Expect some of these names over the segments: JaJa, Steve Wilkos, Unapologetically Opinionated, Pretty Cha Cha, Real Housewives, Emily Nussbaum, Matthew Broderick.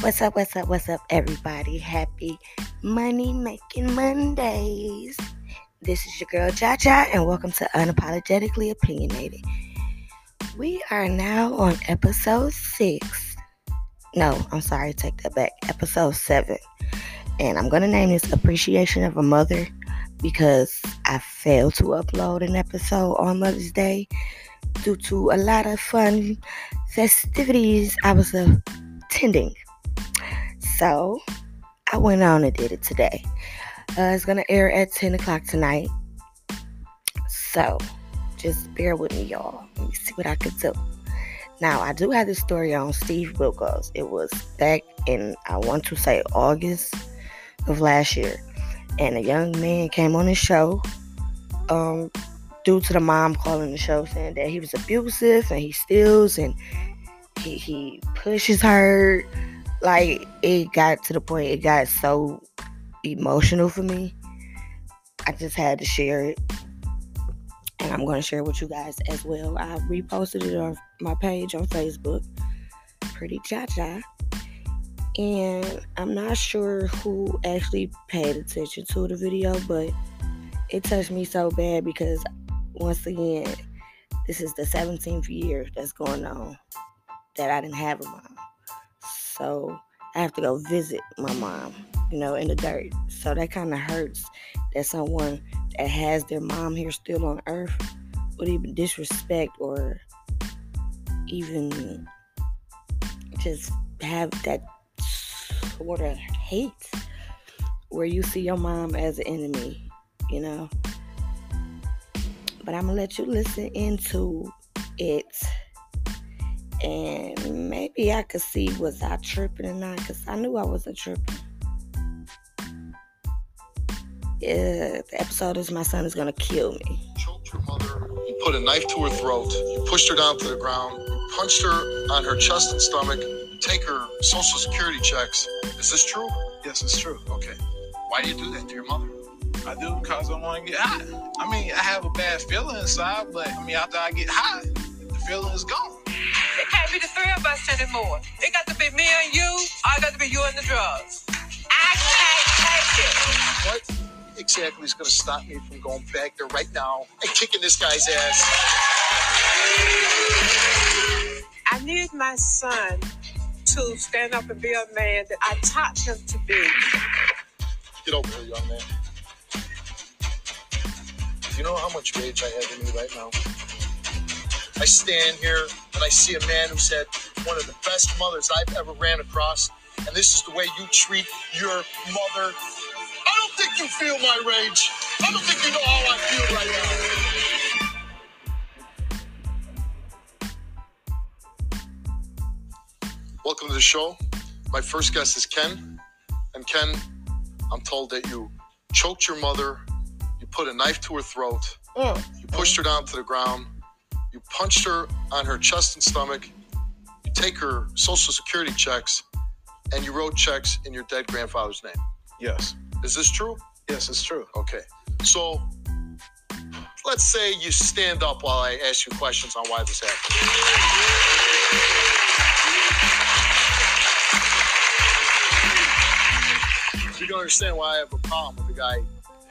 What's up, everybody? Happy Money Making Mondays. This is your girl, JaJa, and welcome to Unapologetically Opinionated. We are now on episode 6. No, I'm sorry, take that back. Episode 7. And I'm going to name this Appreciation of a Mother because I failed to upload an episode on Mother's Day due to a lot of fun festivities I was attending. So, I went on and did it today. It's going to air at 10 o'clock tonight. So, just bear with me, y'all. Let me see what I can do. Now, I do have this story on Steve Wilkos. It was back in, I want to say, August of last year. And a young man came on his show due to the mom calling the show saying that he was abusive and he steals and he pushes her. Like, it got to the point, it got so emotional for me. I just had to share it. And I'm going to share it with you guys as well. I reposted it on my page on Facebook, Pretty Cha Cha. And I'm not sure who actually paid attention to the video, but it touched me so bad because, once again, this is the 17th year that's going on that I didn't have a mom. So I have to go visit my mom, in the dirt. So that kind of hurts that someone that has their mom here still on earth would even disrespect or even just have that sort of hate where you see your mom as an enemy, But I'm going to let you listen into it. And maybe I could see was I tripping or not, because I knew I wasn't tripping. Yeah, the episode is my son is going to kill me. You choked your mother, you put a knife to her throat, you pushed her down to the ground, you punched her on her chest and stomach, you take her social security checks. Is this true? Yes, it's true. Okay. Why do you do that to your mother? I do because I want to get high. I have a bad feeling inside, but after I get high, the feeling is gone. It can't be the three of us anymore. It got to be me and you, or it got to be you and the drugs. I can't take it. What exactly is going to stop me from going back there right now and kicking this guy's ass? I need my son to stand up and be a man that I taught him to be. Get over here, young man. Do you know how much rage I have in me right now? I stand here and I see a man who's had one of the best mothers I've ever ran across, and this is the way you treat your mother. I don't think you feel my rage. I don't think you know how I feel right now. Welcome to the show. My first guest is Ken. And Ken, I'm told that you choked your mother, you put a knife to her throat, you pushed her down to the ground, you punched her on her chest and stomach, you take her social security checks, and you wrote checks in your dead grandfather's name. Yes. Is this true? Yes, it's true. Okay. So let's say you stand up while I ask you questions on why this happened. So you can understand why I have a problem with the guy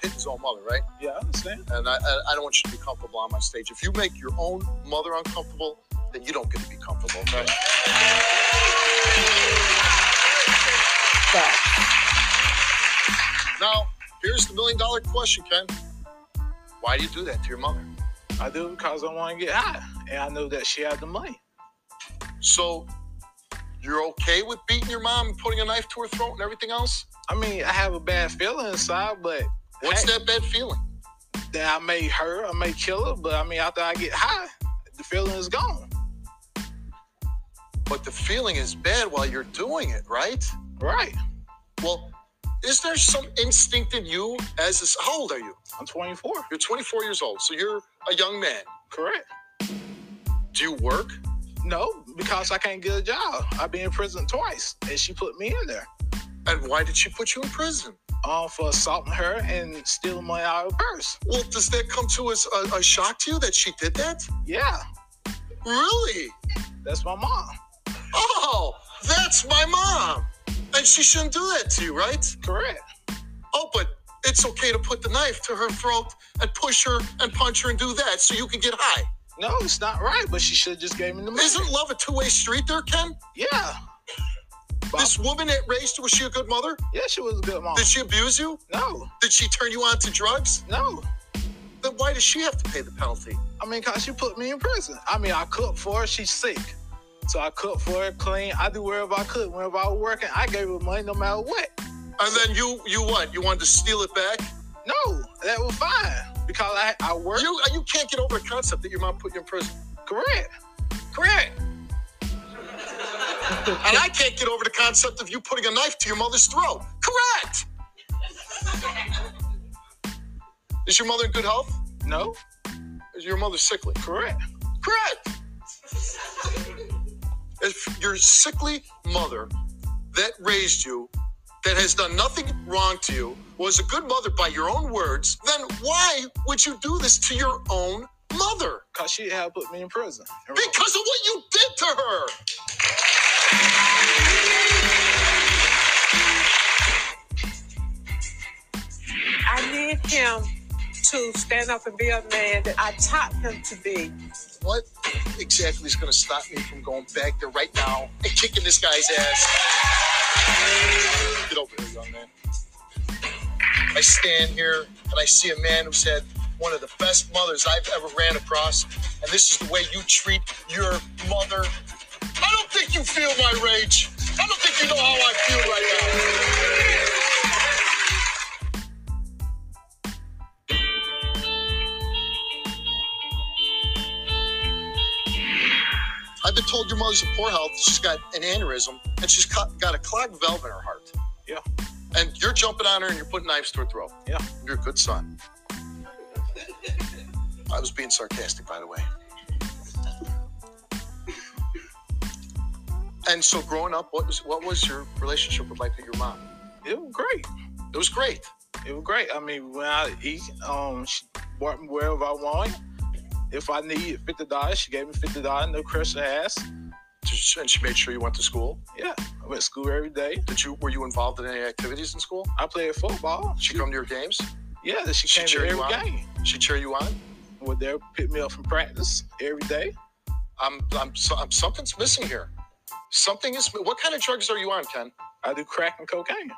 hitting his own mother, right? Yeah, I understand. And I don't want you to be comfortable on my stage. If you make your own mother uncomfortable, then you don't get to be comfortable, okay? Stop. Now, here's the $1 million question, Ken. Why do you do that to your mother? I do because I want to get high, and I know that she had the money. So, you're okay with beating your mom and putting a knife to her throat and everything else? I have a bad feeling inside, but... What's that bad feeling? That I may kill her, but after I get high, the feeling is gone. But the feeling is bad while you're doing it, right? Right. Well, is there some instinct in you as this? How old are you? I'm 24. You're 24 years old, so you're a young man. Correct. Do you work? No, because I can't get a job. I've been in prison twice, and she put me in there. And why did she put you in prison? For assaulting her and stealing money out of her purse. Well, does that come to as a shock to you that she did that? Yeah. Really? That's my mom. Oh, that's my mom. And she shouldn't do that to you, right? Correct. Oh, but it's okay to put the knife to her throat and push her and punch her and do that so you can get high. No, it's not right, but she should have just gave him the money. Isn't love a two-way street there, Ken? Yeah. Bob. This woman that raised you, was she a good mother? Yeah, she was a good mom. Did she abuse you? No. Did she turn you on to drugs? No. Then why does she have to pay the penalty? I mean, because she put me in prison. I mean, I cooked for her. She's sick. So I cooked for her, clean. I do wherever I could. Whenever I was working, I gave her money no matter what. And then you what? You wanted to steal it back? No, that was fine. Because I worked. You can't get over the concept that your mom put you in prison. Correct. Correct. And I can't get over the concept of you putting a knife to your mother's throat. Correct. Is your mother in good health? No. Is your mother sickly? Correct. Correct. If your sickly mother that raised you, that has done nothing wrong to you, was a good mother by your own words, then why would you do this to your own mother? Because she had put me in prison. Because of what you did to her. I need him to stand up and be a man that I taught him to be. What exactly is going to stop me from going back there right now and kicking this guy's ass? Get over here, young man. I stand here and I see a man who's had one of the best mothers I've ever ran across, and this is the way you treat your mother. I don't think you feel my rage. I don't think you know how I feel right now. I've been told your mother's in poor health. She's got an aneurysm, and she's got a clogged valve in her heart. Yeah. And you're jumping on her, and you're putting knives to her throat. Yeah. You're a good son. I was being sarcastic, by the way. And so growing up, what was your relationship like with your mom? It was great. It was great. It was great. I mean, when I eat, she brought me wherever I wanted. If I needed $50, she gave me $50, no question asked. And she made sure you went to school? Yeah, I went to school every day. Were you involved in any activities in school? I played football. She come to your games? Yeah, she came to every game. She cheer you on? Well, they pick me up from practice every day. Something's missing here. Something is. What kind of drugs are you on, Ken? I do crack and cocaine.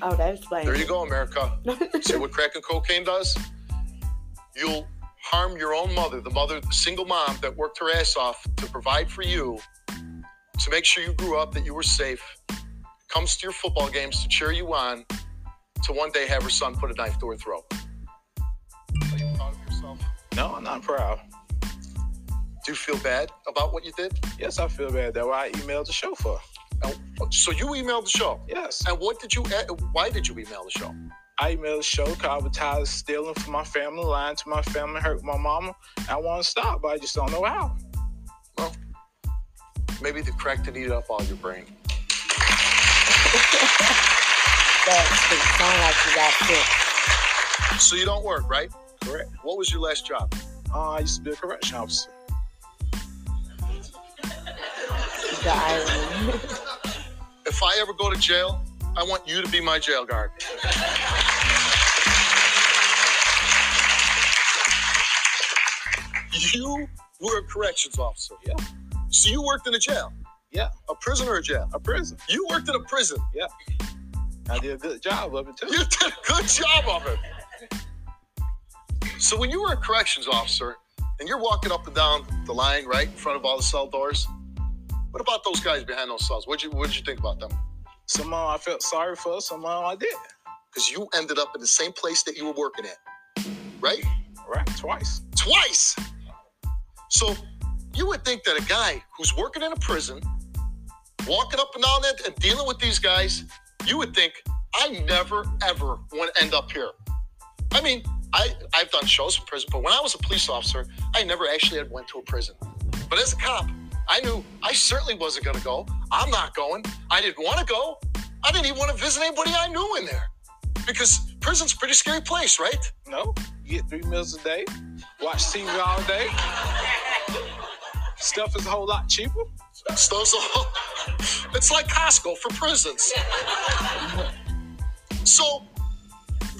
Oh, that explains. There you go, America. See what crack and cocaine does? You'll harm your own mother, the single mom that worked her ass off to provide for you, to make sure you grew up, that you were safe, comes to your football games to cheer you on, to one day have her son put a knife to her throat. Are you proud of yourself? No, I'm not proud. Do you feel bad about what you did? Yes, I feel bad. That's why I emailed the show for. So you emailed the show? Yes. And why did you email the show? I emailed the show because I was tired of stealing from my family, lying to my family, hurt my mama. I want to stop, but I just don't know how. Well, maybe the crack did eat up all your brain. So you don't work, right? Correct. What was your last job? I used to be a correction officer. If I ever go to jail, I want you to be my jail guard. You were a corrections officer. Yeah. So you worked in a jail. Yeah. A prison or a jail? A prison. You worked in a prison. Yeah. I did a good job of it, too. You did a good job of it. So when you were a corrections officer and you're walking up and down the line right in front of all the cell doors, what about those guys behind those cells? What did you think about them? Somehow I felt sorry for, somehow I did. Because you ended up in the same place that you were working at, right? Right, twice. Twice! So you would think that a guy who's working in a prison, walking up and down there and dealing with these guys, you would think, I never, ever want to end up here. I mean, I've done shows in prison, but when I was a police officer, I never actually had went to a prison. But as a cop, I knew I certainly wasn't going to go. I'm not going. I didn't want to go. I didn't even want to visit anybody I knew in there. Because prison's a pretty scary place, right? No. You get 3 meals a day, watch TV all day. Stuff is a whole lot cheaper? Stuff's a whole... It's like Costco for prisons. So,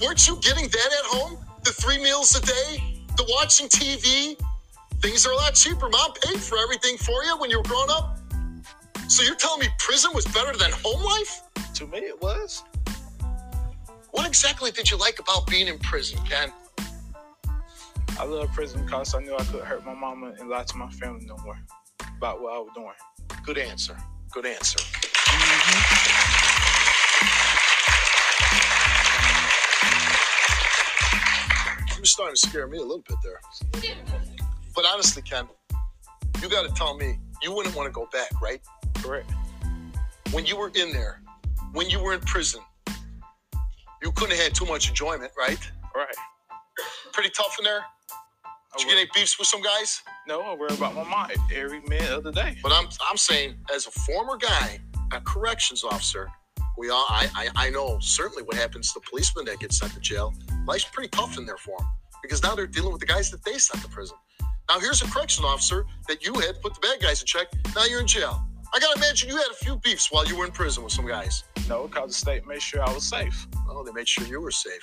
weren't you getting that at home? The 3 meals a day, the watching TV? Things are a lot cheaper. Mom paid for everything for you when you were growing up. So you're telling me prison was better than home life? To me, it was. What exactly did you like about being in prison, Ken? I loved prison because I knew I couldn't hurt my mama and lie to my family no more about what I was doing. Good answer. Good answer. Mm-hmm. You were starting to scare me a little bit there. But honestly, Ken, you got to tell me, you wouldn't want to go back, right? Correct. When you were in there, when you were in prison, you couldn't have had too much enjoyment, right? Right. Pretty tough in there? Did you get any beefs with some guys? No, I worry about my mom every minute of the day. But I'm saying, as a former guy, a corrections officer, I know certainly what happens to the policeman that gets sent to jail. Life's pretty tough in there for them because now they're dealing with the guys that they sent to prison. Now here's a correction officer that you had put the bad guys in check. Now you're in jail. I gotta imagine you had a few beefs while you were in prison with some guys. No, because the state made sure I was safe. Oh, they made sure you were safe.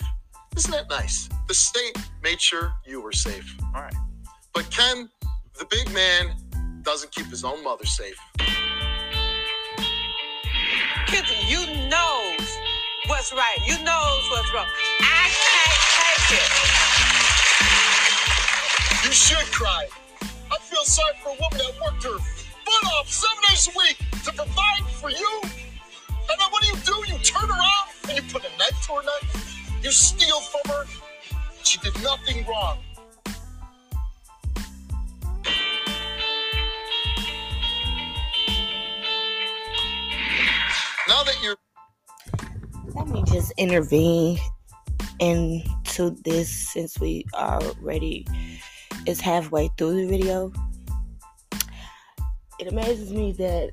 Isn't that nice? The state made sure you were safe. All right. But Ken, the big man, doesn't keep his own mother safe. Kids, you knows what's right. You knows what's wrong. I can't take it. You should cry. I feel sorry for a woman that worked her butt off 7 days a week to provide for you. And then what do? You turn around and you put a knife to her neck. You steal from her. She did nothing wrong. Now that you're... Let me just intervene into this since we already... It's halfway through the video. It amazes me that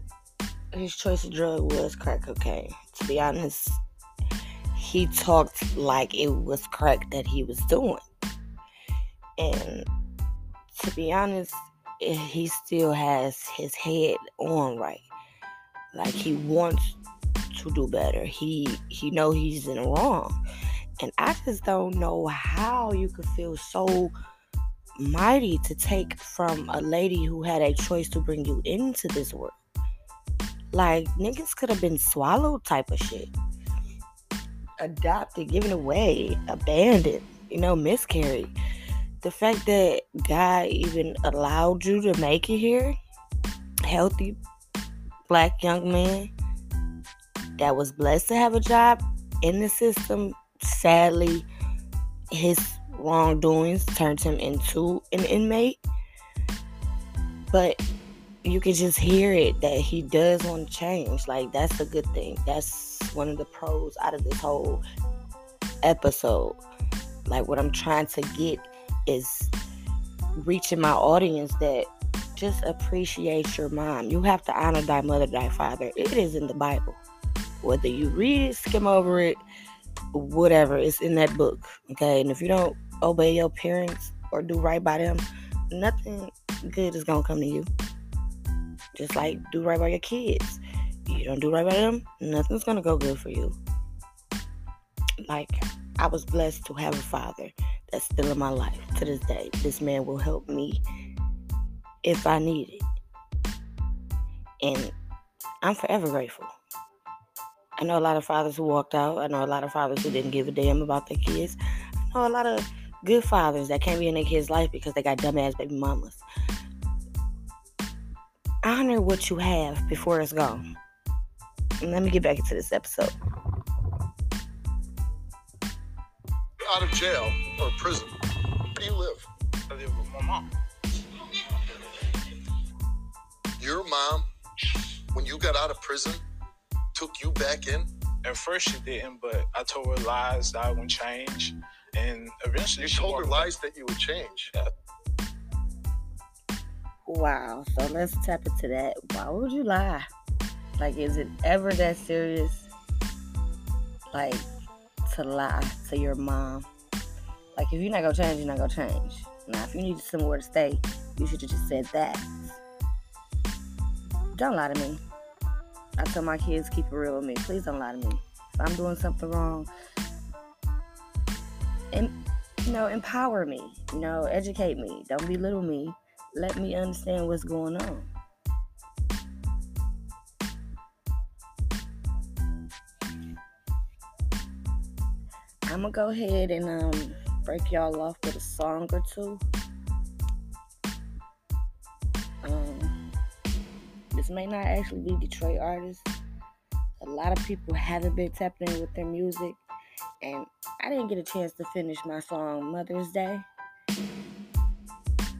his choice of drug was crack cocaine. To be honest... He talked like it was crack that he was doing. And to be honest, he still has his head on right. Like he wants to do better. He know he's in the wrong. And I just don't know how you could feel so mighty to take from a lady who had a choice to bring you into this world. Like niggas could have been swallowed type of shit. Adopted, given away, abandoned, miscarried. The fact that God even allowed you to make it here, healthy black young man that was blessed to have a job in the system, sadly, his wrongdoings turned him into an inmate. But you can just hear it that he does want to change. Like, that's a good thing. That's one of the pros out of this whole episode. Like, what I'm trying to get is reaching my audience that just appreciate your mom. You have to honor thy mother, thy father. It is in the Bible. Whether you read it, skim over it, whatever, it's in that book. Okay? And if you don't obey your parents or do right by them, nothing good is going to come to you. Just like do right by your kids. You don't do right by them, nothing's going to go good for you. Like, I was blessed to have a father that's still in my life to this day. This man will help me if I need it. And I'm forever grateful. I know a lot of fathers who walked out. I know a lot of fathers who didn't give a damn about their kids. I know a lot of good fathers that can't be in their kids' life because they got dumbass baby mamas. Honor what you have before it's gone. And let me get back into this episode. Out of jail or prison, where do you live? I live with my mom. Your mom, when you got out of prison, took you back in? At first she didn't, but I told her lies that I wouldn't change. And eventually she told her lies that you would change. Yeah. Wow, so let's tap into that. Why would you lie? Like, is it ever that serious? Like, to lie to your mom? Like, if you're not gonna change, you're not gonna change. Now, if you need somewhere to stay, you should have just said that. Don't lie to me. I tell my kids, keep it real with me. Please don't lie to me. If I'm doing something wrong, empower me. Educate me. Don't belittle me. Let me understand what's going on. I'm going to go ahead and break y'all off with a song or two. This may not actually be Detroit artists. A lot of people haven't been tapping in with their music. And I didn't get a chance to finish my song, Mother's Day.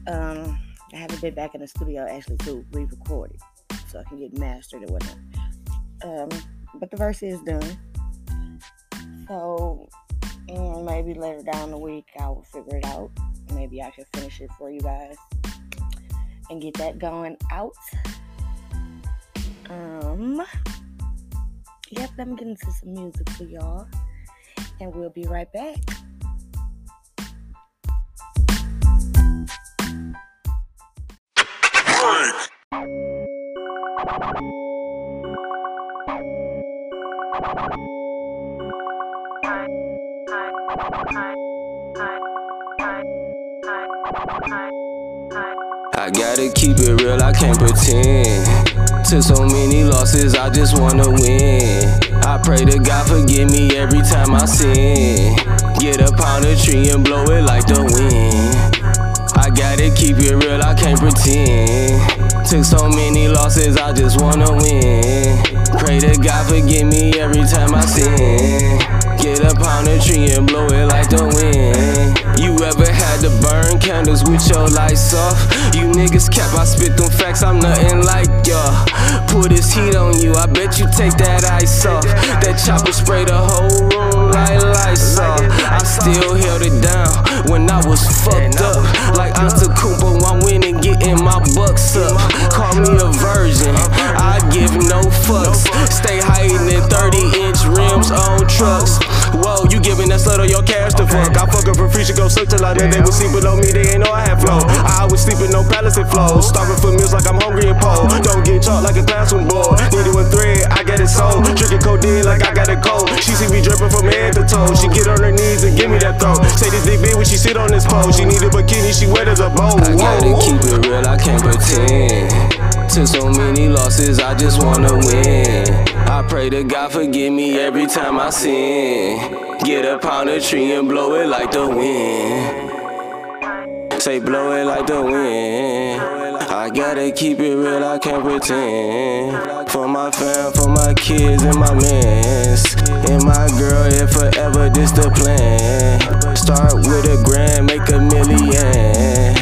I haven't been back in the studio actually to re-record it, so I can get mastered and whatnot. But the verse is done. So, maybe later down the week I will figure it out. Maybe I can finish it for you guys and get that going out. Yep, let me get into some music for y'all, and we'll be right back. I gotta keep it real, I can't pretend. To so many losses, I just wanna win. I pray to God forgive me every time I sin. Get up on the tree and blow it like the wind. I gotta keep it real, I can't pretend. Took so many losses, I just wanna win. Pray to God forgive me every time I sin. Get up on the tree and blow it like the wind. You ever had to burn candles with your lights off? You niggas cap, I spit them facts, I'm nothing like y'all. Put this heat on you, I bet you take that ice off. That chopper spray the whole room like lights off. I still held it down when I was fucked up. Like Antetokounmpo, I'm winning, getting my bucks up. Call me a virgin, I give no fucks. Stay hiding in 30-inch rims on trucks. Whoa, you giving that slut on your cash to fuck. I fuck up for free, she go search till I know they will see below me, they ain't know I have flow. I always sleep in no palace and flows. Starving for meals like I'm hungry and poor. Don't get chalked like a classroom boy. Needle and thread, I got it sold. Drinking codeine like I got a cold. She see me dripping from head to toe. She get on her knees and give me that throat. Say this DB when she sit on this pole. She need a bikini, she wet as a bowl. I gotta keep it real, I can't pretend. Took so many losses, I just wanna win. I pray to God forgive me every time I sin. Get up on the tree and blow it like the wind. Say blow it like the wind. I gotta keep it real, I can't pretend. For my fam, for my kids and my mans. And my girl, yeah, forever this the plan. Start with a grand, make a million.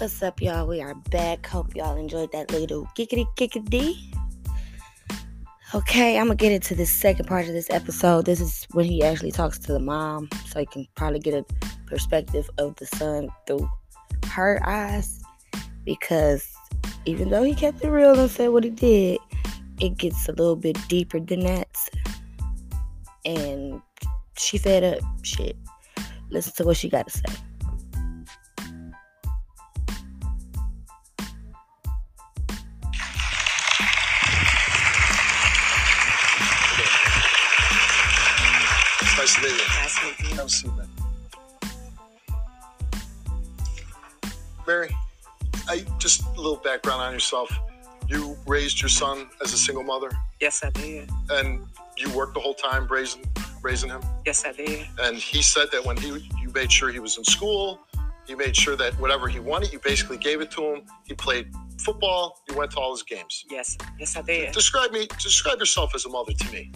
What's up, y'all? We are back. Hope y'all enjoyed that little giggity. Okay, I'm going to get into the second part of this episode. This is when he actually talks to the mom, so you can probably get a perspective of the son through her eyes. Because even though he kept it real and said what he did, it gets a little bit deeper than that. And she fed up. Shit. Listen to what she got to say. Mary, just a little background on yourself. You raised your son as a single mother? Yes, I did. And you worked the whole time raising him? Yes, I did. And he said that when you made sure he was in school, you made sure that whatever he wanted, you basically gave it to him. He played football. You went to all his games. Yes, I did. Describe yourself as a mother to me.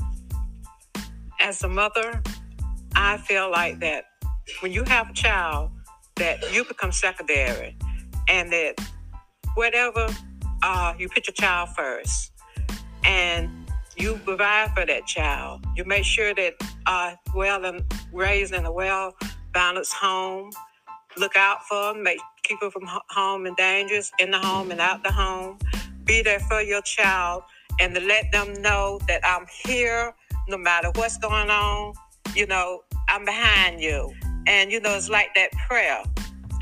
As a mother, I feel like that when you have a child, that you become secondary, and that whatever, you put your child first, and you provide for that child. You make sure that well and raised in a well-balanced home. Look out for them, keep them from home and dangers in the home and out the home. Be there for your child and to let them know that I'm here no matter what's going on. You know, I'm behind you. And, you know, it's like that prayer.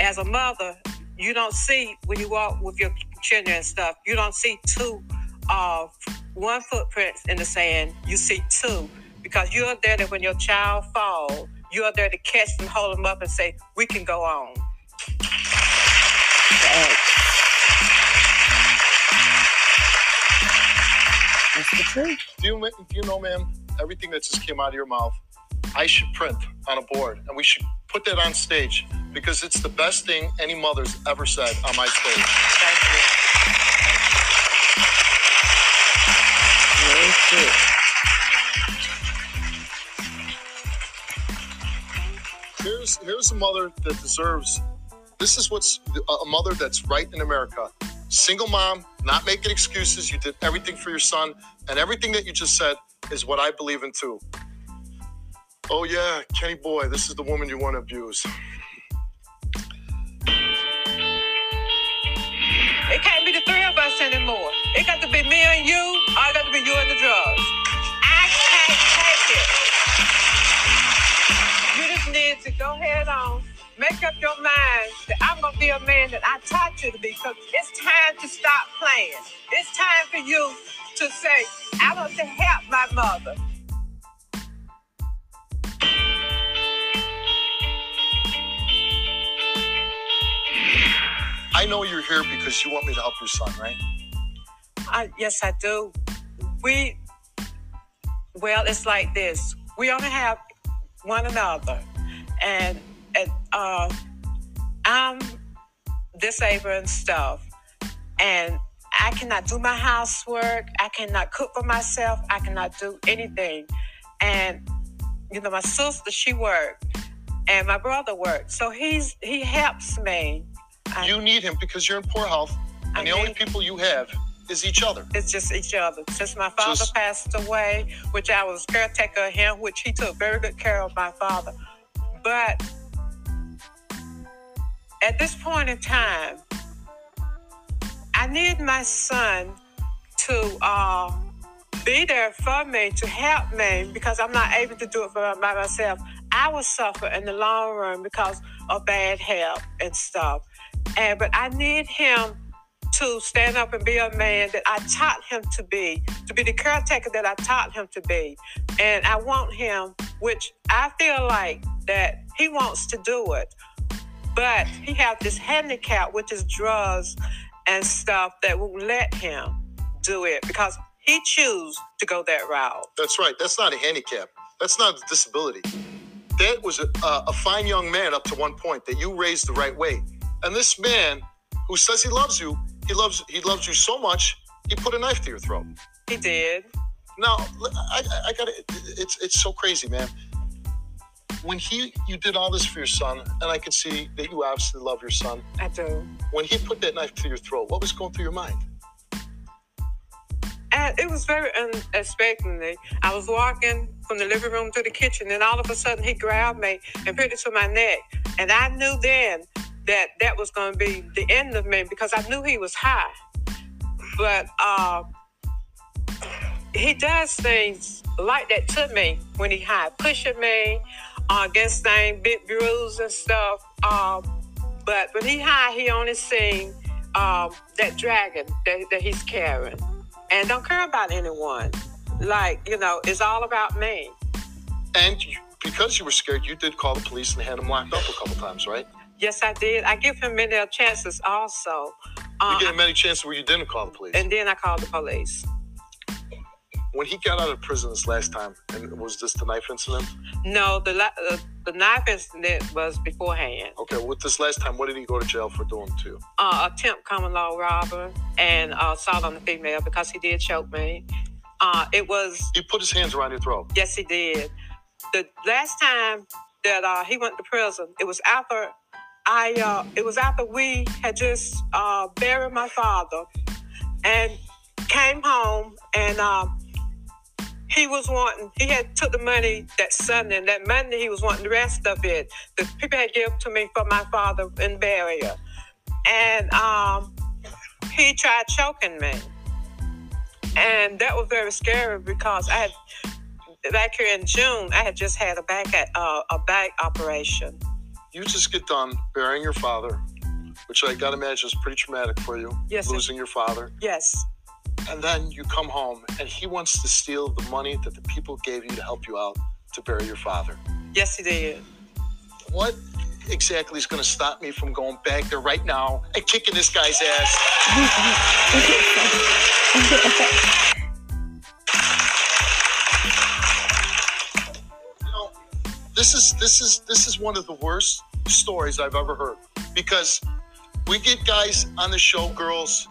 As a mother, you don't see when you walk with your children and stuff, you don't see one footprint in the sand, you see two. Because you're there that when your child falls, you're there to catch them, hold them up and say, we can go on. That's the truth. You know, ma'am, everything that just came out of your mouth, I should print on a board and we should put that on stage because it's the best thing any mother's ever said on my stage. Thank you. Here's a mother that deserves, this is what's a mother that's right in America. Single mom, not making excuses. You did everything for your son, and everything that you just said is what I believe in too. Oh yeah, Kenny boy, this is the woman you want to abuse. It can't be the three of us anymore. It got to be me and you, or it got to be you and the drugs. I can't take it. You just need to go head on, make up your mind that I'm going to be a man that I taught you to be, because it's time to stop playing. It's time for you to say, I want to help my mother. I know you're here because you want me to help your son, right? Yes, I do. It's like this. We only have one another. And I'm disabled and stuff. And I cannot do my housework. I cannot cook for myself. I cannot do anything. And, you know, my sister, she worked. And my brother worked. So he helps me. You need him because you're in poor health, and the only people you have is each other. It's just each other. Since my father passed away, which I was caretaker of him, which he took very good care of my father. But at this point in time, I need my son to be there for me, to help me, because I'm not able to do it by myself. I will suffer in the long run because of bad health and stuff. But I need him to stand up and be a man that I taught him to be the caretaker that I taught him to be. And I want him, which I feel like that he wants to do it, but he has this handicap, which is drugs and stuff that won't let him do it because he chooses to go that route. That's right. That's not a handicap. That's not a disability. That was a fine young man up to one point that you raised the right way. And this man who says he loves you, he loves you so much, he put a knife to your throat. He did. Now, I got it. It's so crazy, man. When you did all this for your son, and I could see that you obviously love your son. I do. When he put that knife to your throat, what was going through your mind? And it was very unexpectedly. I was walking from the living room to the kitchen, and all of a sudden he grabbed me and put it to my neck. And I knew then that was going to be the end of me because I knew he was high. But he does things like that to me when he high, pushing me against things, big bruises and stuff. But when he high, he only sees that dragon that he's carrying and don't care about anyone. Like, you know, it's all about me. And because you were scared, you did call the police and had him locked up a couple times, right? Yes, I did. I give him many chances also. You gave him many chances where you didn't call the police. And then I called the police. When he got out of prison this last time, and was this the knife incident? No, the knife incident was beforehand. Okay, with this last time, what did he go to jail for doing to you? Attempt common law robbery and assault on the female because he did choke me. It was... He put his hands around your throat. Yes, he did. The last time that he went to prison, it was after... it was after we had just buried my father and came home, and he had took the money that Sunday, and that Monday he was wanting the rest of it. The people had given to me for my father in burial. And he tried choking me. And that was very scary because I had, back here in June, I had just had a back operation. You just get done burying your father, which I gotta imagine is pretty traumatic for you. Yes. Losing your father. Yes. And then you come home, and he wants to steal the money that the people gave you to help you out to bury your father. Yes, he did. What exactly is going to stop me from going back there right now and kicking this guy's ass? You know, this is one of the worst stories I've ever heard, because we get guys on the show, girls,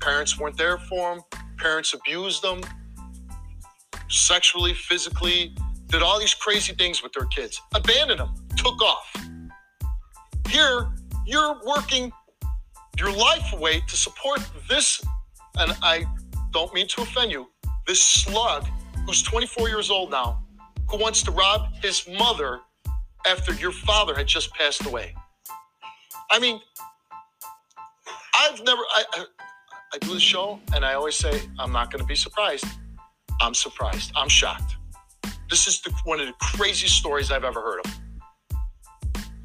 parents weren't there for them, parents abused them sexually, physically, did all these crazy things with their kids, abandoned them, took off. Here, you're working your life away to support this, and I don't mean to offend you, this slug who's 24 years old now, who wants to rob his mother after your father had just passed away. I mean, I've never... I do the show, and I always say, I'm not going to be surprised. I'm surprised. I'm shocked. This is one of the craziest stories I've ever heard of.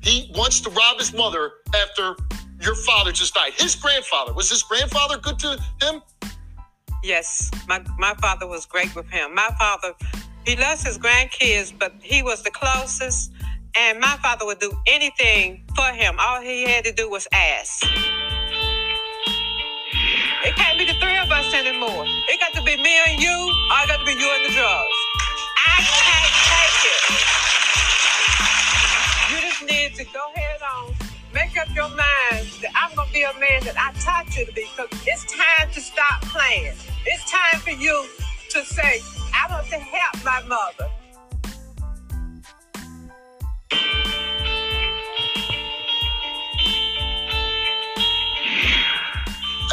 He wants to rob his mother after your father just died. His grandfather. Was his grandfather good to him? Yes. My father was great with him. My father, he loves his grandkids, but he was the closest, and my father would do anything for him. All he had to do was ask. It can't be the three of us anymore. It got to be me and you, or it got to be you and the drugs. I can't take it. You just need to go head on, make up your mind that I'm going to be a man that I taught you to be, because it's time to stop playing. It's time for you to say, I want to help my mother.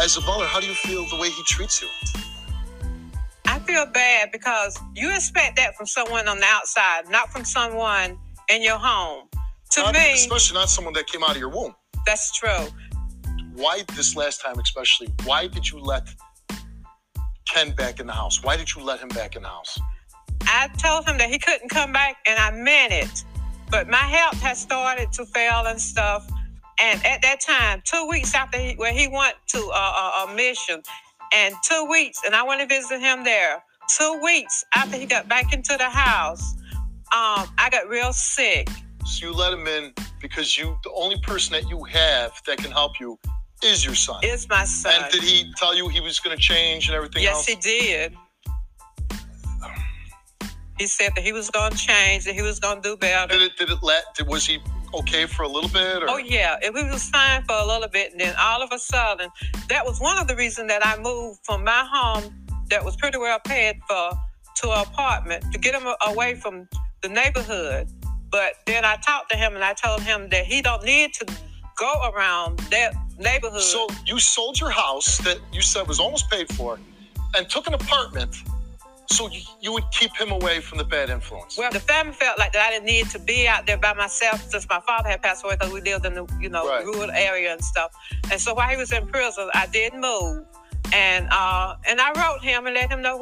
As a mother, how do you feel the way he treats you? I feel bad because you expect that from someone on the outside, not from someone in your home. To me... Especially not someone that came out of your womb. That's true. Why this last time especially, why did you let Ken back in the house? Why did you let him back in the house? I told him that he couldn't come back, and I meant it. But my health has started to fail and stuff. And at that time, 2 weeks after he went to a mission, and 2 weeks, and I went to visit him there. 2 weeks after he got back into the house, I got real sick. So you let him in because the only person that you have that can help you is your son. Is my son. And did he tell you he was going to change and everything else? Yes, he did. He said that he was going to change, that he was going to do better. Was he okay for a little bit? Or? Oh, yeah. It was fine for a little bit. And then all of a sudden, that was one of the reasons that I moved from my home that was pretty well paid for to an apartment, to get him away from the neighborhood. But then I talked to him, and I told him that he don't need to go around that neighborhood. So you sold your house that you said was almost paid for and took an apartment so you would keep him away from the bad influence. Well, the family felt like that I didn't need to be out there by myself since my father had passed away, because we lived in the rural area and stuff. And so while he was in prison, I did move. And I wrote him and let him know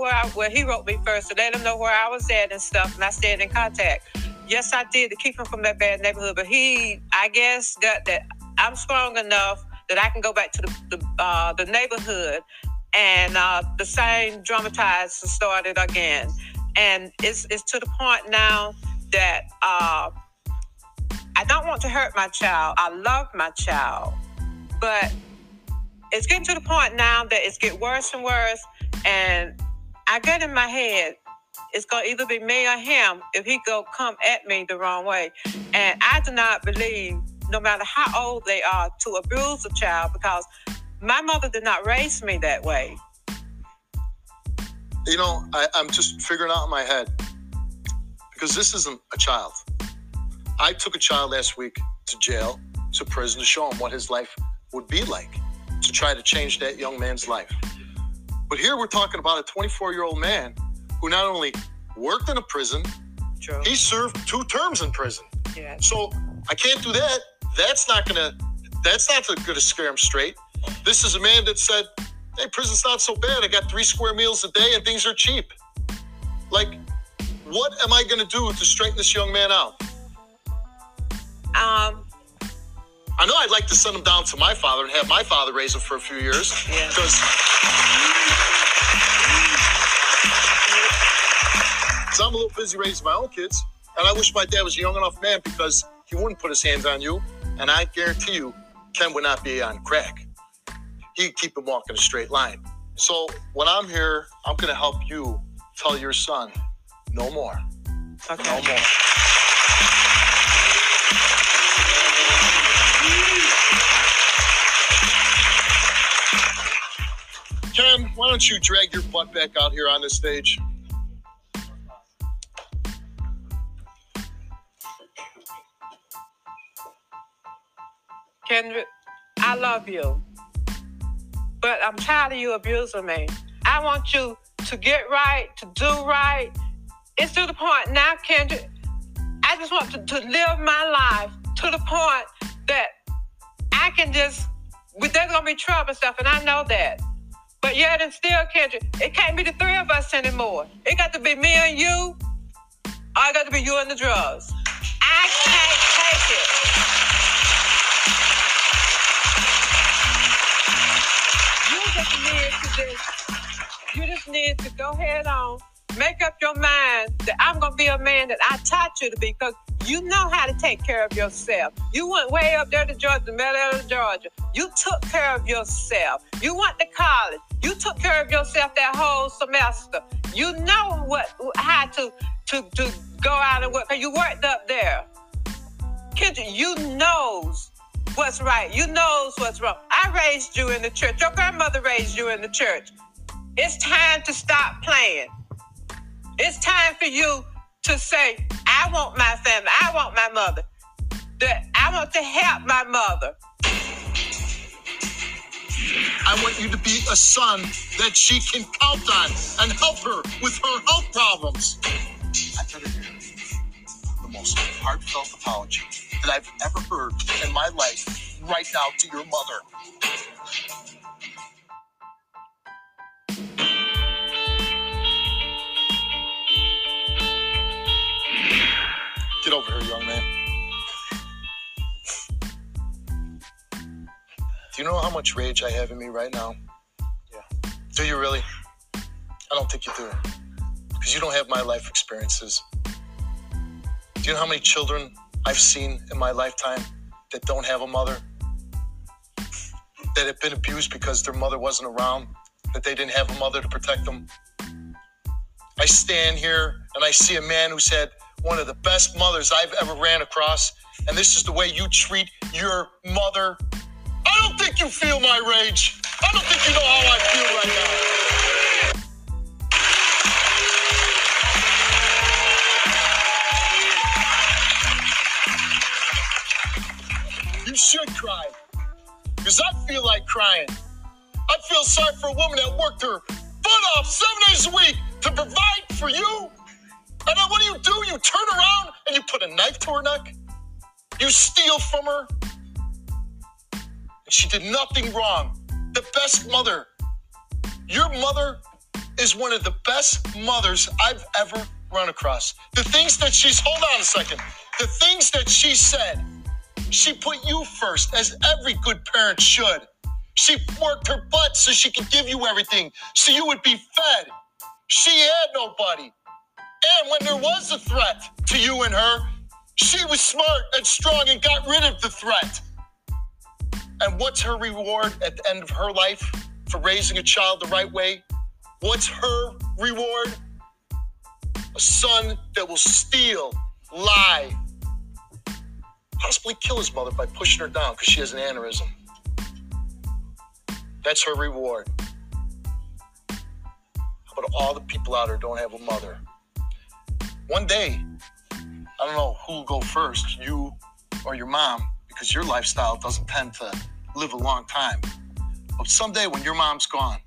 he wrote me first to let him know where I was at and stuff, and I stayed in contact. Yes, I did, to keep him from that bad neighborhood, but he, I guess, got that I'm strong enough that I can go back to the neighborhood. And the same dramatized started again. And it's to the point now that I don't want to hurt my child. I love my child. But it's getting to the point now that it's getting worse and worse. And I get in my head, it's going to either be me or him if he go come at me the wrong way. And I do not believe, no matter how old they are, to abuse a child, because my mother did not raise me that way. You know, I'm just figuring out in my head, because this isn't a child. I took a child last week to jail, to prison, to show him what his life would be like, to try to change that young man's life. But here we're talking about a 24-year-old man who not only worked in a prison, true, he served 2 terms in prison. Yeah. So I can't do that. That's not going to scare him straight. This is a man that said, hey, prison's not so bad. I got 3 square meals a day and things are cheap. Like, what am I going to do to straighten this young man out? I know I'd like to send him down to my father and have my father raise him for a few years. Yeah. Because I'm a little busy raising my own kids. And I wish my dad was a young enough man because he wouldn't put his hands on you. And I guarantee you, Ken would not be on crack. He'd keep him walking a straight line. So when I'm here, I'm going to help you tell your son, no more. Okay. No more. Ken, why don't you drag your butt back out here on this stage? Ken, I love you, but I'm tired of you abusing me. I want you to get right, to do right. It's to the point now, Kendrick. I just want to live my life to the point that I can just, there's going to be trouble and stuff, and I know that. But yet and still, Kendrick, it can't be the three of us anymore. It got to be me and you, or it got to be you and the drugs. I can't take it. You just need to go head on, make up your mind that I'm going to be a man that I taught you to be, because you know how to take care of yourself. You went way up there to Georgia, middle of Georgia. You took care of yourself. You went to college. You took care of yourself that whole semester. You know how to go out and work, because you worked up there. Kendrick, you knows what's right. You knows what's wrong. I raised you in the church. Your grandmother raised you in the church. It's time to stop playing. It's time for you to say, I want my family. I want my mother. I want to help my mother. I want you to be a son that she can count on and help her with her health problems. I better hear the most heartfelt apology that I've ever heard in my life right now to your mother. Get over here, young man. Do you know how much rage I have in me right now? Yeah. Do you really? I don't think you do. Because you don't have my life experiences. Do you know how many children I've seen in my lifetime that don't have a mother? That have been abused because their mother wasn't around? That they didn't have a mother to protect them? I stand here and I see a man who's had one of the best mothers I've ever ran across, and this is the way you treat your mother. I don't think you feel my rage. I don't think you know how I feel right now. You should cry, because I feel like crying. I feel sorry for a woman that worked her butt off 7 days a week to provide for you. And then what do? You turn around and you put a knife to her neck. You steal from her. And she did nothing wrong. The best mother. Your mother is one of the best mothers I've ever run across. The things that she's, hold on a second. The things that she said, she put you first, as every good parent should. She worked her butt so she could give you everything, so you would be fed. She had nobody. And when there was a threat to you and her, she was smart and strong and got rid of the threat. And what's her reward at the end of her life for raising a child the right way? What's her reward? A son that will steal, lie, possibly kill his mother by pushing her down because she has an aneurysm. That's her reward. How about all the people out there don't have a mother? One day, I don't know who'll go first, you or your mom, because your lifestyle doesn't tend to live a long time. But someday when your mom's gone,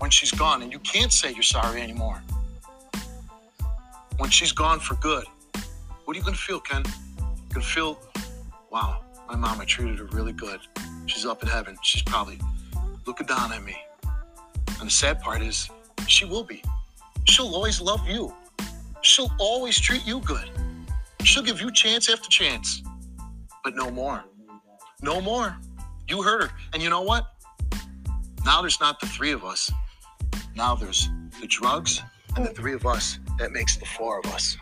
when she's gone and you can't say you're sorry anymore, when she's gone for good, what are you going to feel, Ken? You're going to feel, wow, my mom, I treated her really good. She's up in heaven. She's probably looking down at me. And the sad part is, she will be. She'll always love you. She'll always treat you good. She'll give you chance after chance. But no more. No more. You heard her. And you know what? Now there's not the three of us. Now there's the drugs and the three of us. That makes the four of us.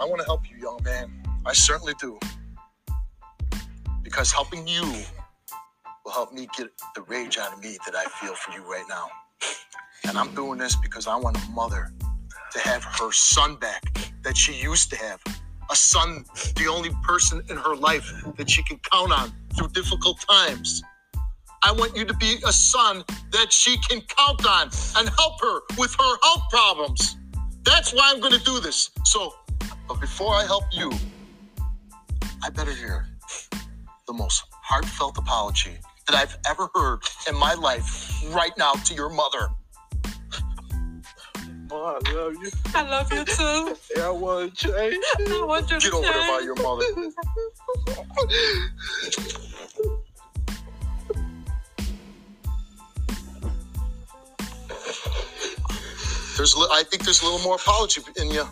I want to help you, young man. I certainly do. Because helping you will help me get the rage out of me that I feel for you right now. And I'm doing this because I want a mother to have her son back that she used to have. A son, the only person in her life that she can count on through difficult times. I want you to be a son that she can count on and help her with her health problems. That's why I'm going to do this. So, but before I help you, I better hear the most heartfelt apology that I've ever heard in my life right now to your mother. Oh, I love you. I love you too. Yeah, I want to change. I want you to change. Get over there by your mother. I think there's a little more apology in you.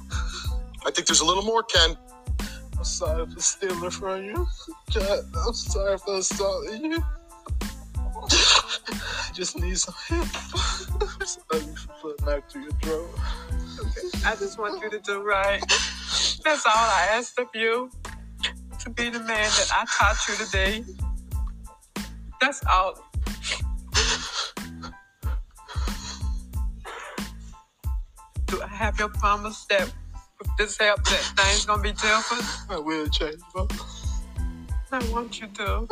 I think there's a little more, Ken. I'm sorry for stealing from you. I'm sorry for assaulting you. I just need some help. I'm sorry for not to your throat. Okay. I just want you to do right. That's all I asked of you. To be the man that I taught you today. That's all. Do I have your promise that with this help that things gonna be different? I will change, Mom. I want you to.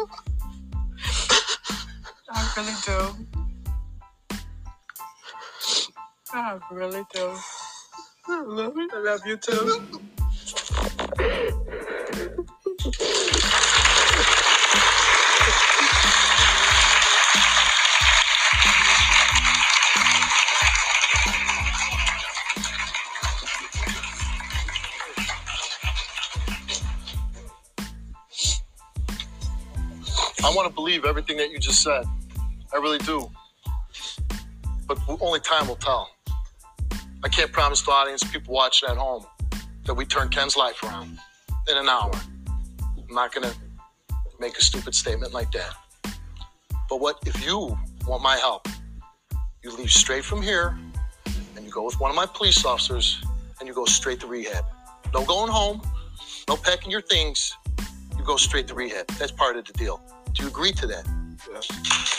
I really do. I really do. I love you. I love you too. I want to believe everything that you just said. I really do. But only time will tell. I can't promise the audience, people watching at home, that we turn Ken's life around in an hour. I'm not going to make a stupid statement like that. But what if you want my help? You leave straight from here, and you go with one of my police officers, and you go straight to rehab. No going home. No packing your things. You go straight to rehab. That's part of the deal. Do you agree to that? Yes.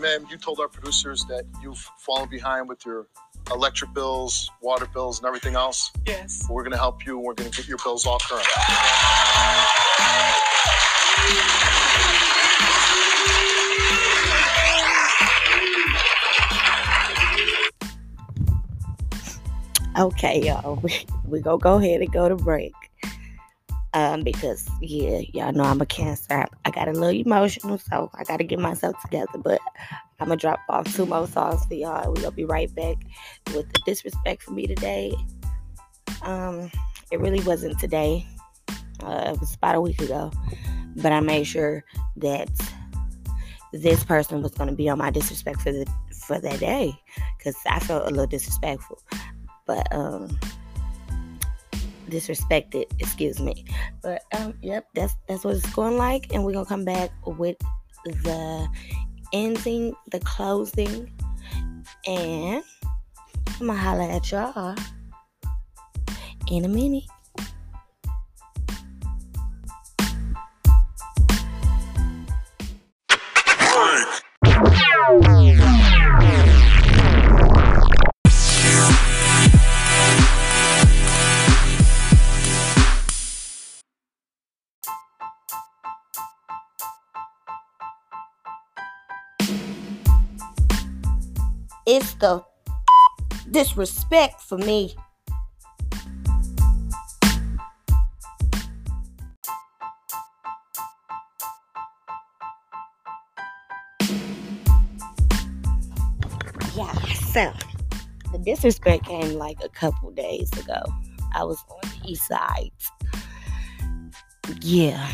Ma'am, you told our producers that you've fallen behind with your electric bills, water bills, and everything else. Yes. We're going to help you, and we're going to get your bills all current. Okay, y'all, we're going to go ahead and go to break because, yeah, y'all know I'm a Cancer. I got a little emotional, so I got to get myself together, but I'm going to drop off two more songs for y'all. We're going to be right back with the disrespect for me today. It really wasn't today. It was about a week ago, but I made sure that this person was going to be on my disrespect for that day because I felt a little disrespectful. But, disrespected, excuse me. But, yep, that's what it's going like. And we're going to come back with the ending, the closing. And I'm going to holler at y'all in a minute. It's the disrespect for me. sound. The disrespect came like a couple days ago. I was on the east side. Yeah.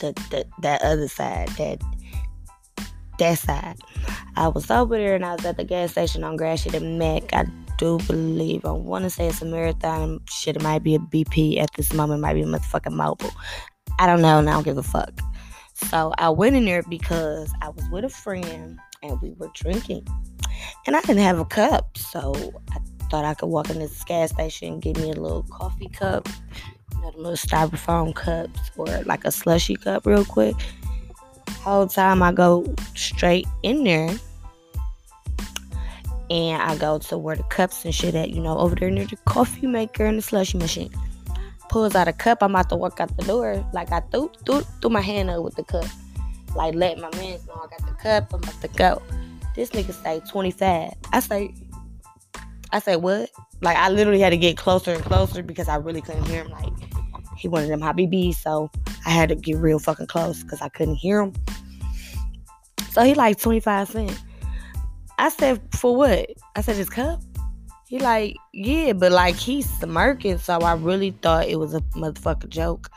That other side. That side. I was over there and I was at the gas station on Gratiot and Mack. I do believe, I want to say it's a Marathon. Shit, it might be a BP at this moment. It might be a motherfucking Mobile. I don't know, and I don't give a fuck. So I went in there because I was with a friend and we were drinking. And I didn't have a cup, so I thought I could walk in this gas station and get me a little coffee cup, you know, the little styrofoam cups or like a slushy cup real quick. Whole time I go straight in there and I go to where the cups and shit at, you know, over there near the coffee maker and the slushy machine. Pulls out a cup. I'm about to walk out the door. Like, I threw my hand up with the cup. Like, let my man know I got the cup. I'm about to go. This nigga say 25. I say, what? Like, I literally had to get closer and closer because I really couldn't hear him. Like, he wanted them Habibis, so I had to get real fucking close because I couldn't hear him. So he like 25 cents. I said, for what? I said, his cup? He like, yeah, but like he's smirking, so I really thought it was a motherfucking joke.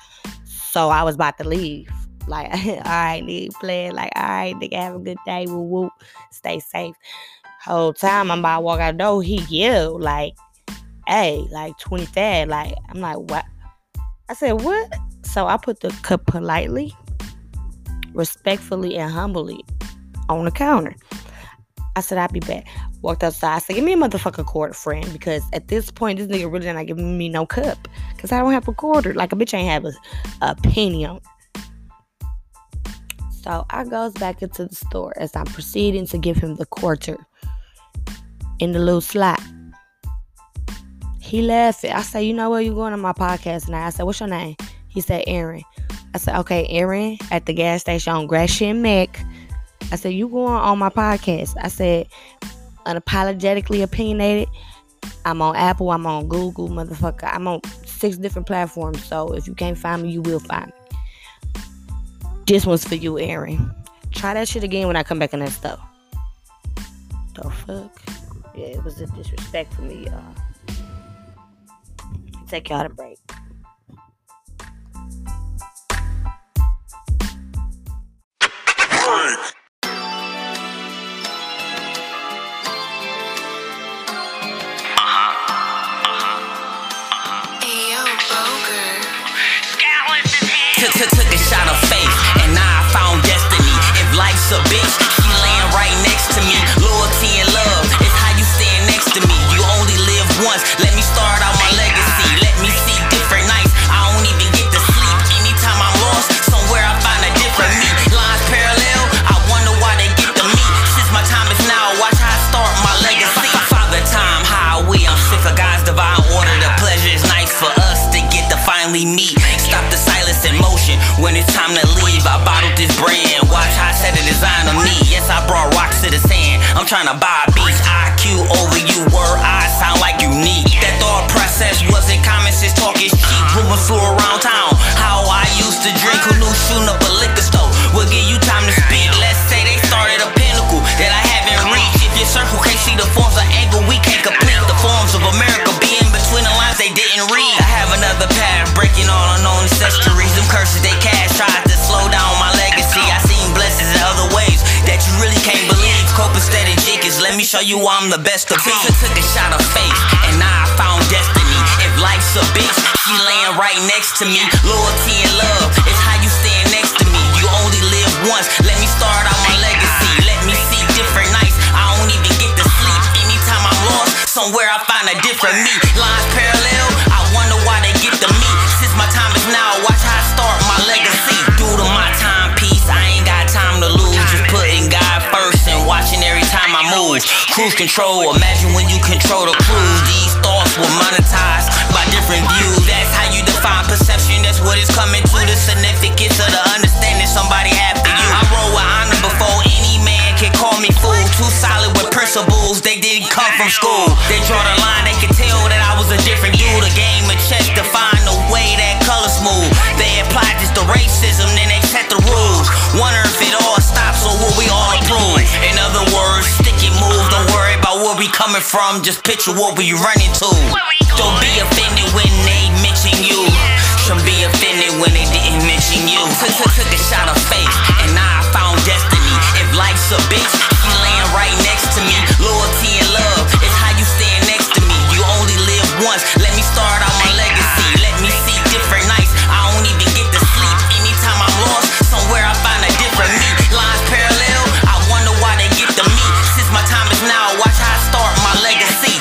So I was about to leave. Like, all right, nigga, playing. Like, all right, nigga, have a good day. Woo woo. Stay safe. Whole time I'm about to walk out the door, he yelled, like, hey, like 25. Like, I'm like, what? I said, what? So I put the cup politely, respectfully, and humbly on the counter. I said, I'll be back. Walked outside. I said, give me a motherfucking quarter, friend. Because at this point, this nigga really not giving me no cup. Because I don't have a quarter. Like, a bitch ain't have a penny on it. So, I goes back into the store as I'm proceeding to give him the quarter in the little slot. He laughing. I said, you know what? You going on my podcast tonight. I said, what's your name? He said, Aaron. I said, okay, Aaron, at the gas station on Gratiot and Mack. I said, you going on my podcast. I said, Unapologetically Opinionated. I'm on Apple. I'm on Google, motherfucker. I'm on 6 different platforms. So if you can't find me, you will find me. This one's for you, Aaron. Try that shit again when I come back in that stuff. The fuck? Yeah, it was a disrespect for me, y'all. Take y'all to break. Took a shot of faith, and now I found destiny. If life's a bitch, she laying right next to me. Loyalty and love is how you stand next to me. You only live once, let me start out my legacy. Let me see different nights, I don't even get to sleep. Anytime I'm lost, somewhere I find a different me. Lines parallel, I wonder why they get to me. Since my time is now, watch how I start my legacy. Father time, highway, I'm sick of God's divine order. The pleasure is nice for us to get to finally meet. Stop the silence in motion. When it's time to leave, I bottled this brand. Watch how I set a design on me. Yes, I brought rocks to the sand. I'm trying to buy a beach. IQ over you. Word I sound like unique. That thought process wasn't common since talk is cheap. Moving flew around town. How I used to drink. Who knew shooting up a liquor store would give you time to speak? Let's say they started a pinnacle that I haven't reached. If your circle can't see the forms of anger, we can't complete the forms of America. Being between the lines they didn't read. I have another path breaking all unknown accessories. Them curses they cash tried to slow down my legacy. I seen blessings in other ways that you really can't believe. Copacetic jiggers, let me show you I'm the best of me. Took a shot of faith, and now I found destiny. If life's a bitch, she laying right next to me. Loyalty and love is how you stand next to me. You only live once, let me start out my legacy. Let me see different nights, I don't even get to sleep. Anytime I'm lost, somewhere I find a different me. Lines parallel, I wonder why they get to me. Since my time is now, watch how I start my legacy. Due to my timepiece, I ain't got time to lose. Just putting God first and watching every time I move. Cruise control, imagine when you control the cruise. These thoughts were monetized by different views. That's how you define perception, that's what it's coming to. The significance of the understanding somebody after you. I roll with honor before any man can call me fool. Too solid with principles, they didn't come from school. They draw the line, they could tell that I was a different dude. A game of chess defined the way that colors move. They applied this to racism, then they set the rules. Wonder if it all stops or will we all improve? In other words, stick it, move, don't coming from, just picture what we running to. Don't be offended when they mention you. Shouldn't be offended when they didn't mention you. Took a shot of faith, and I found destiny. If life's a bitch, she laying right next to me. Loyalty and love is how you stand next to me. You only live once, let me start out my legacy. Let me see different nights, I don't even get to sleep. Anytime I'm lost, somewhere I find a different me. Lines parallel, I wonder why they get to me. Since my time is now, watch how I start my legacy.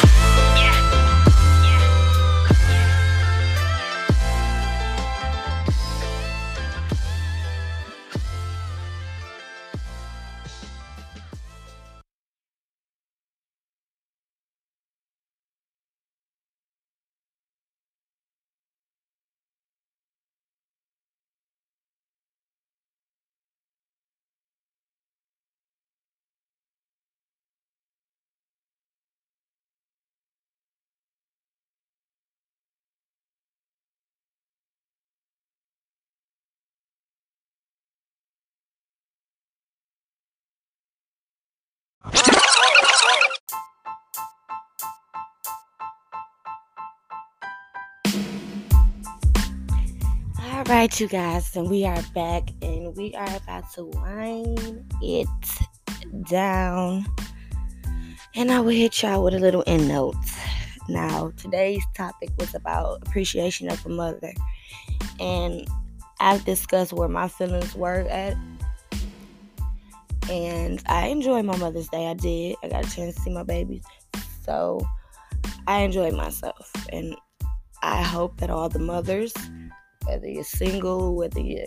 All right, you guys, and we are back, and we are about to wind it down, and I will hit y'all with a little end note. Now, today's topic was about appreciation of a mother, and I've discussed where my feelings were at. And I enjoyed my Mother's Day. I did. I got a chance to see my babies. So I enjoyed myself. And I hope that all the mothers, whether you're single, whether you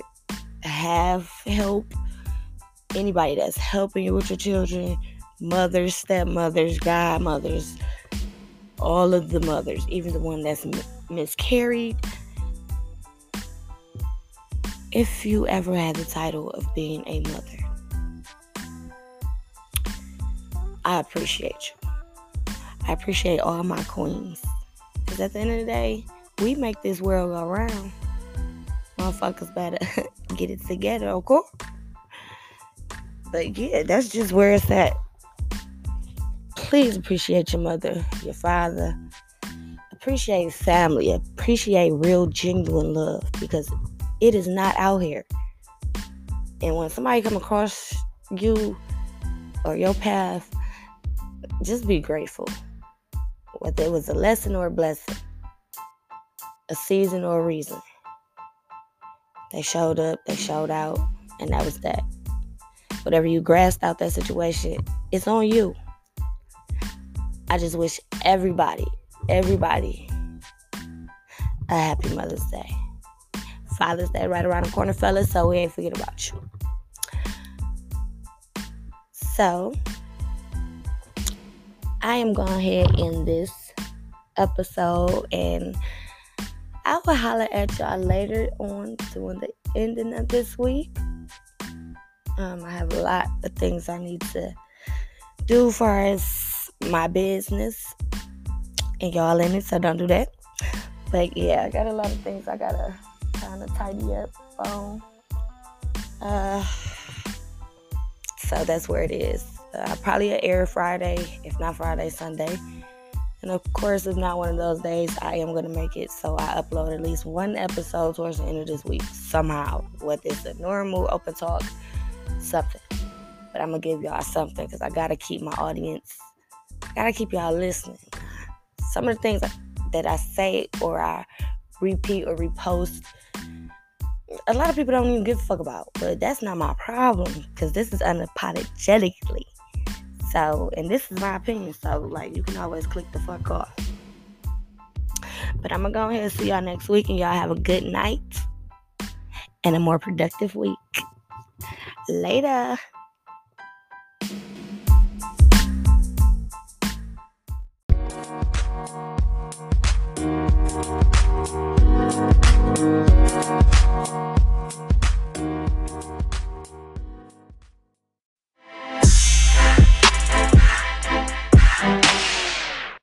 have help, anybody that's helping you with your children, mothers, stepmothers, godmothers, all of the mothers, even the one that's miscarried. If you ever had the title of being a mother, I appreciate you. I appreciate all my queens. Because at the end of the day, we make this world go round. Motherfuckers better get it together, okay? But yeah, that's just where it's at. Please appreciate your mother, your father. Appreciate family. Appreciate real, genuine love. Because it is not out here. And when somebody come across you or your path, just be grateful. Whether it was a lesson or a blessing, a season or a reason, they showed up, they showed out, and that was that. Whatever you grasped out that situation, it's on you. I just wish everybody a happy Mother's Day. Father's Day right around the corner, fellas, so we ain't forget about you. So I am going ahead in this episode, and I will holler at y'all later on during the ending of this week. I have a lot of things I need to do as far as my business, and y'all in it, so don't do that. But yeah, I got a lot of things I gotta kind of tidy up on. So that's where it is. Probably an air Friday, if not Friday, Sunday. And of course, if not one of those days, I am going to make it. So I upload at least one episode towards the end of this week, somehow. Whether it's a normal open talk, something. But I'm going to give y'all something, because I got to keep my audience. I got to keep y'all listening. Some of the things that I say or I repeat or repost, a lot of people don't even give a fuck about, but that's not my problem, because this is unapologetically. So, and this is my opinion, so, like, you can always click the fuck off. But I'm going to go ahead and see y'all next week, and y'all have a good night and a more productive week. Later.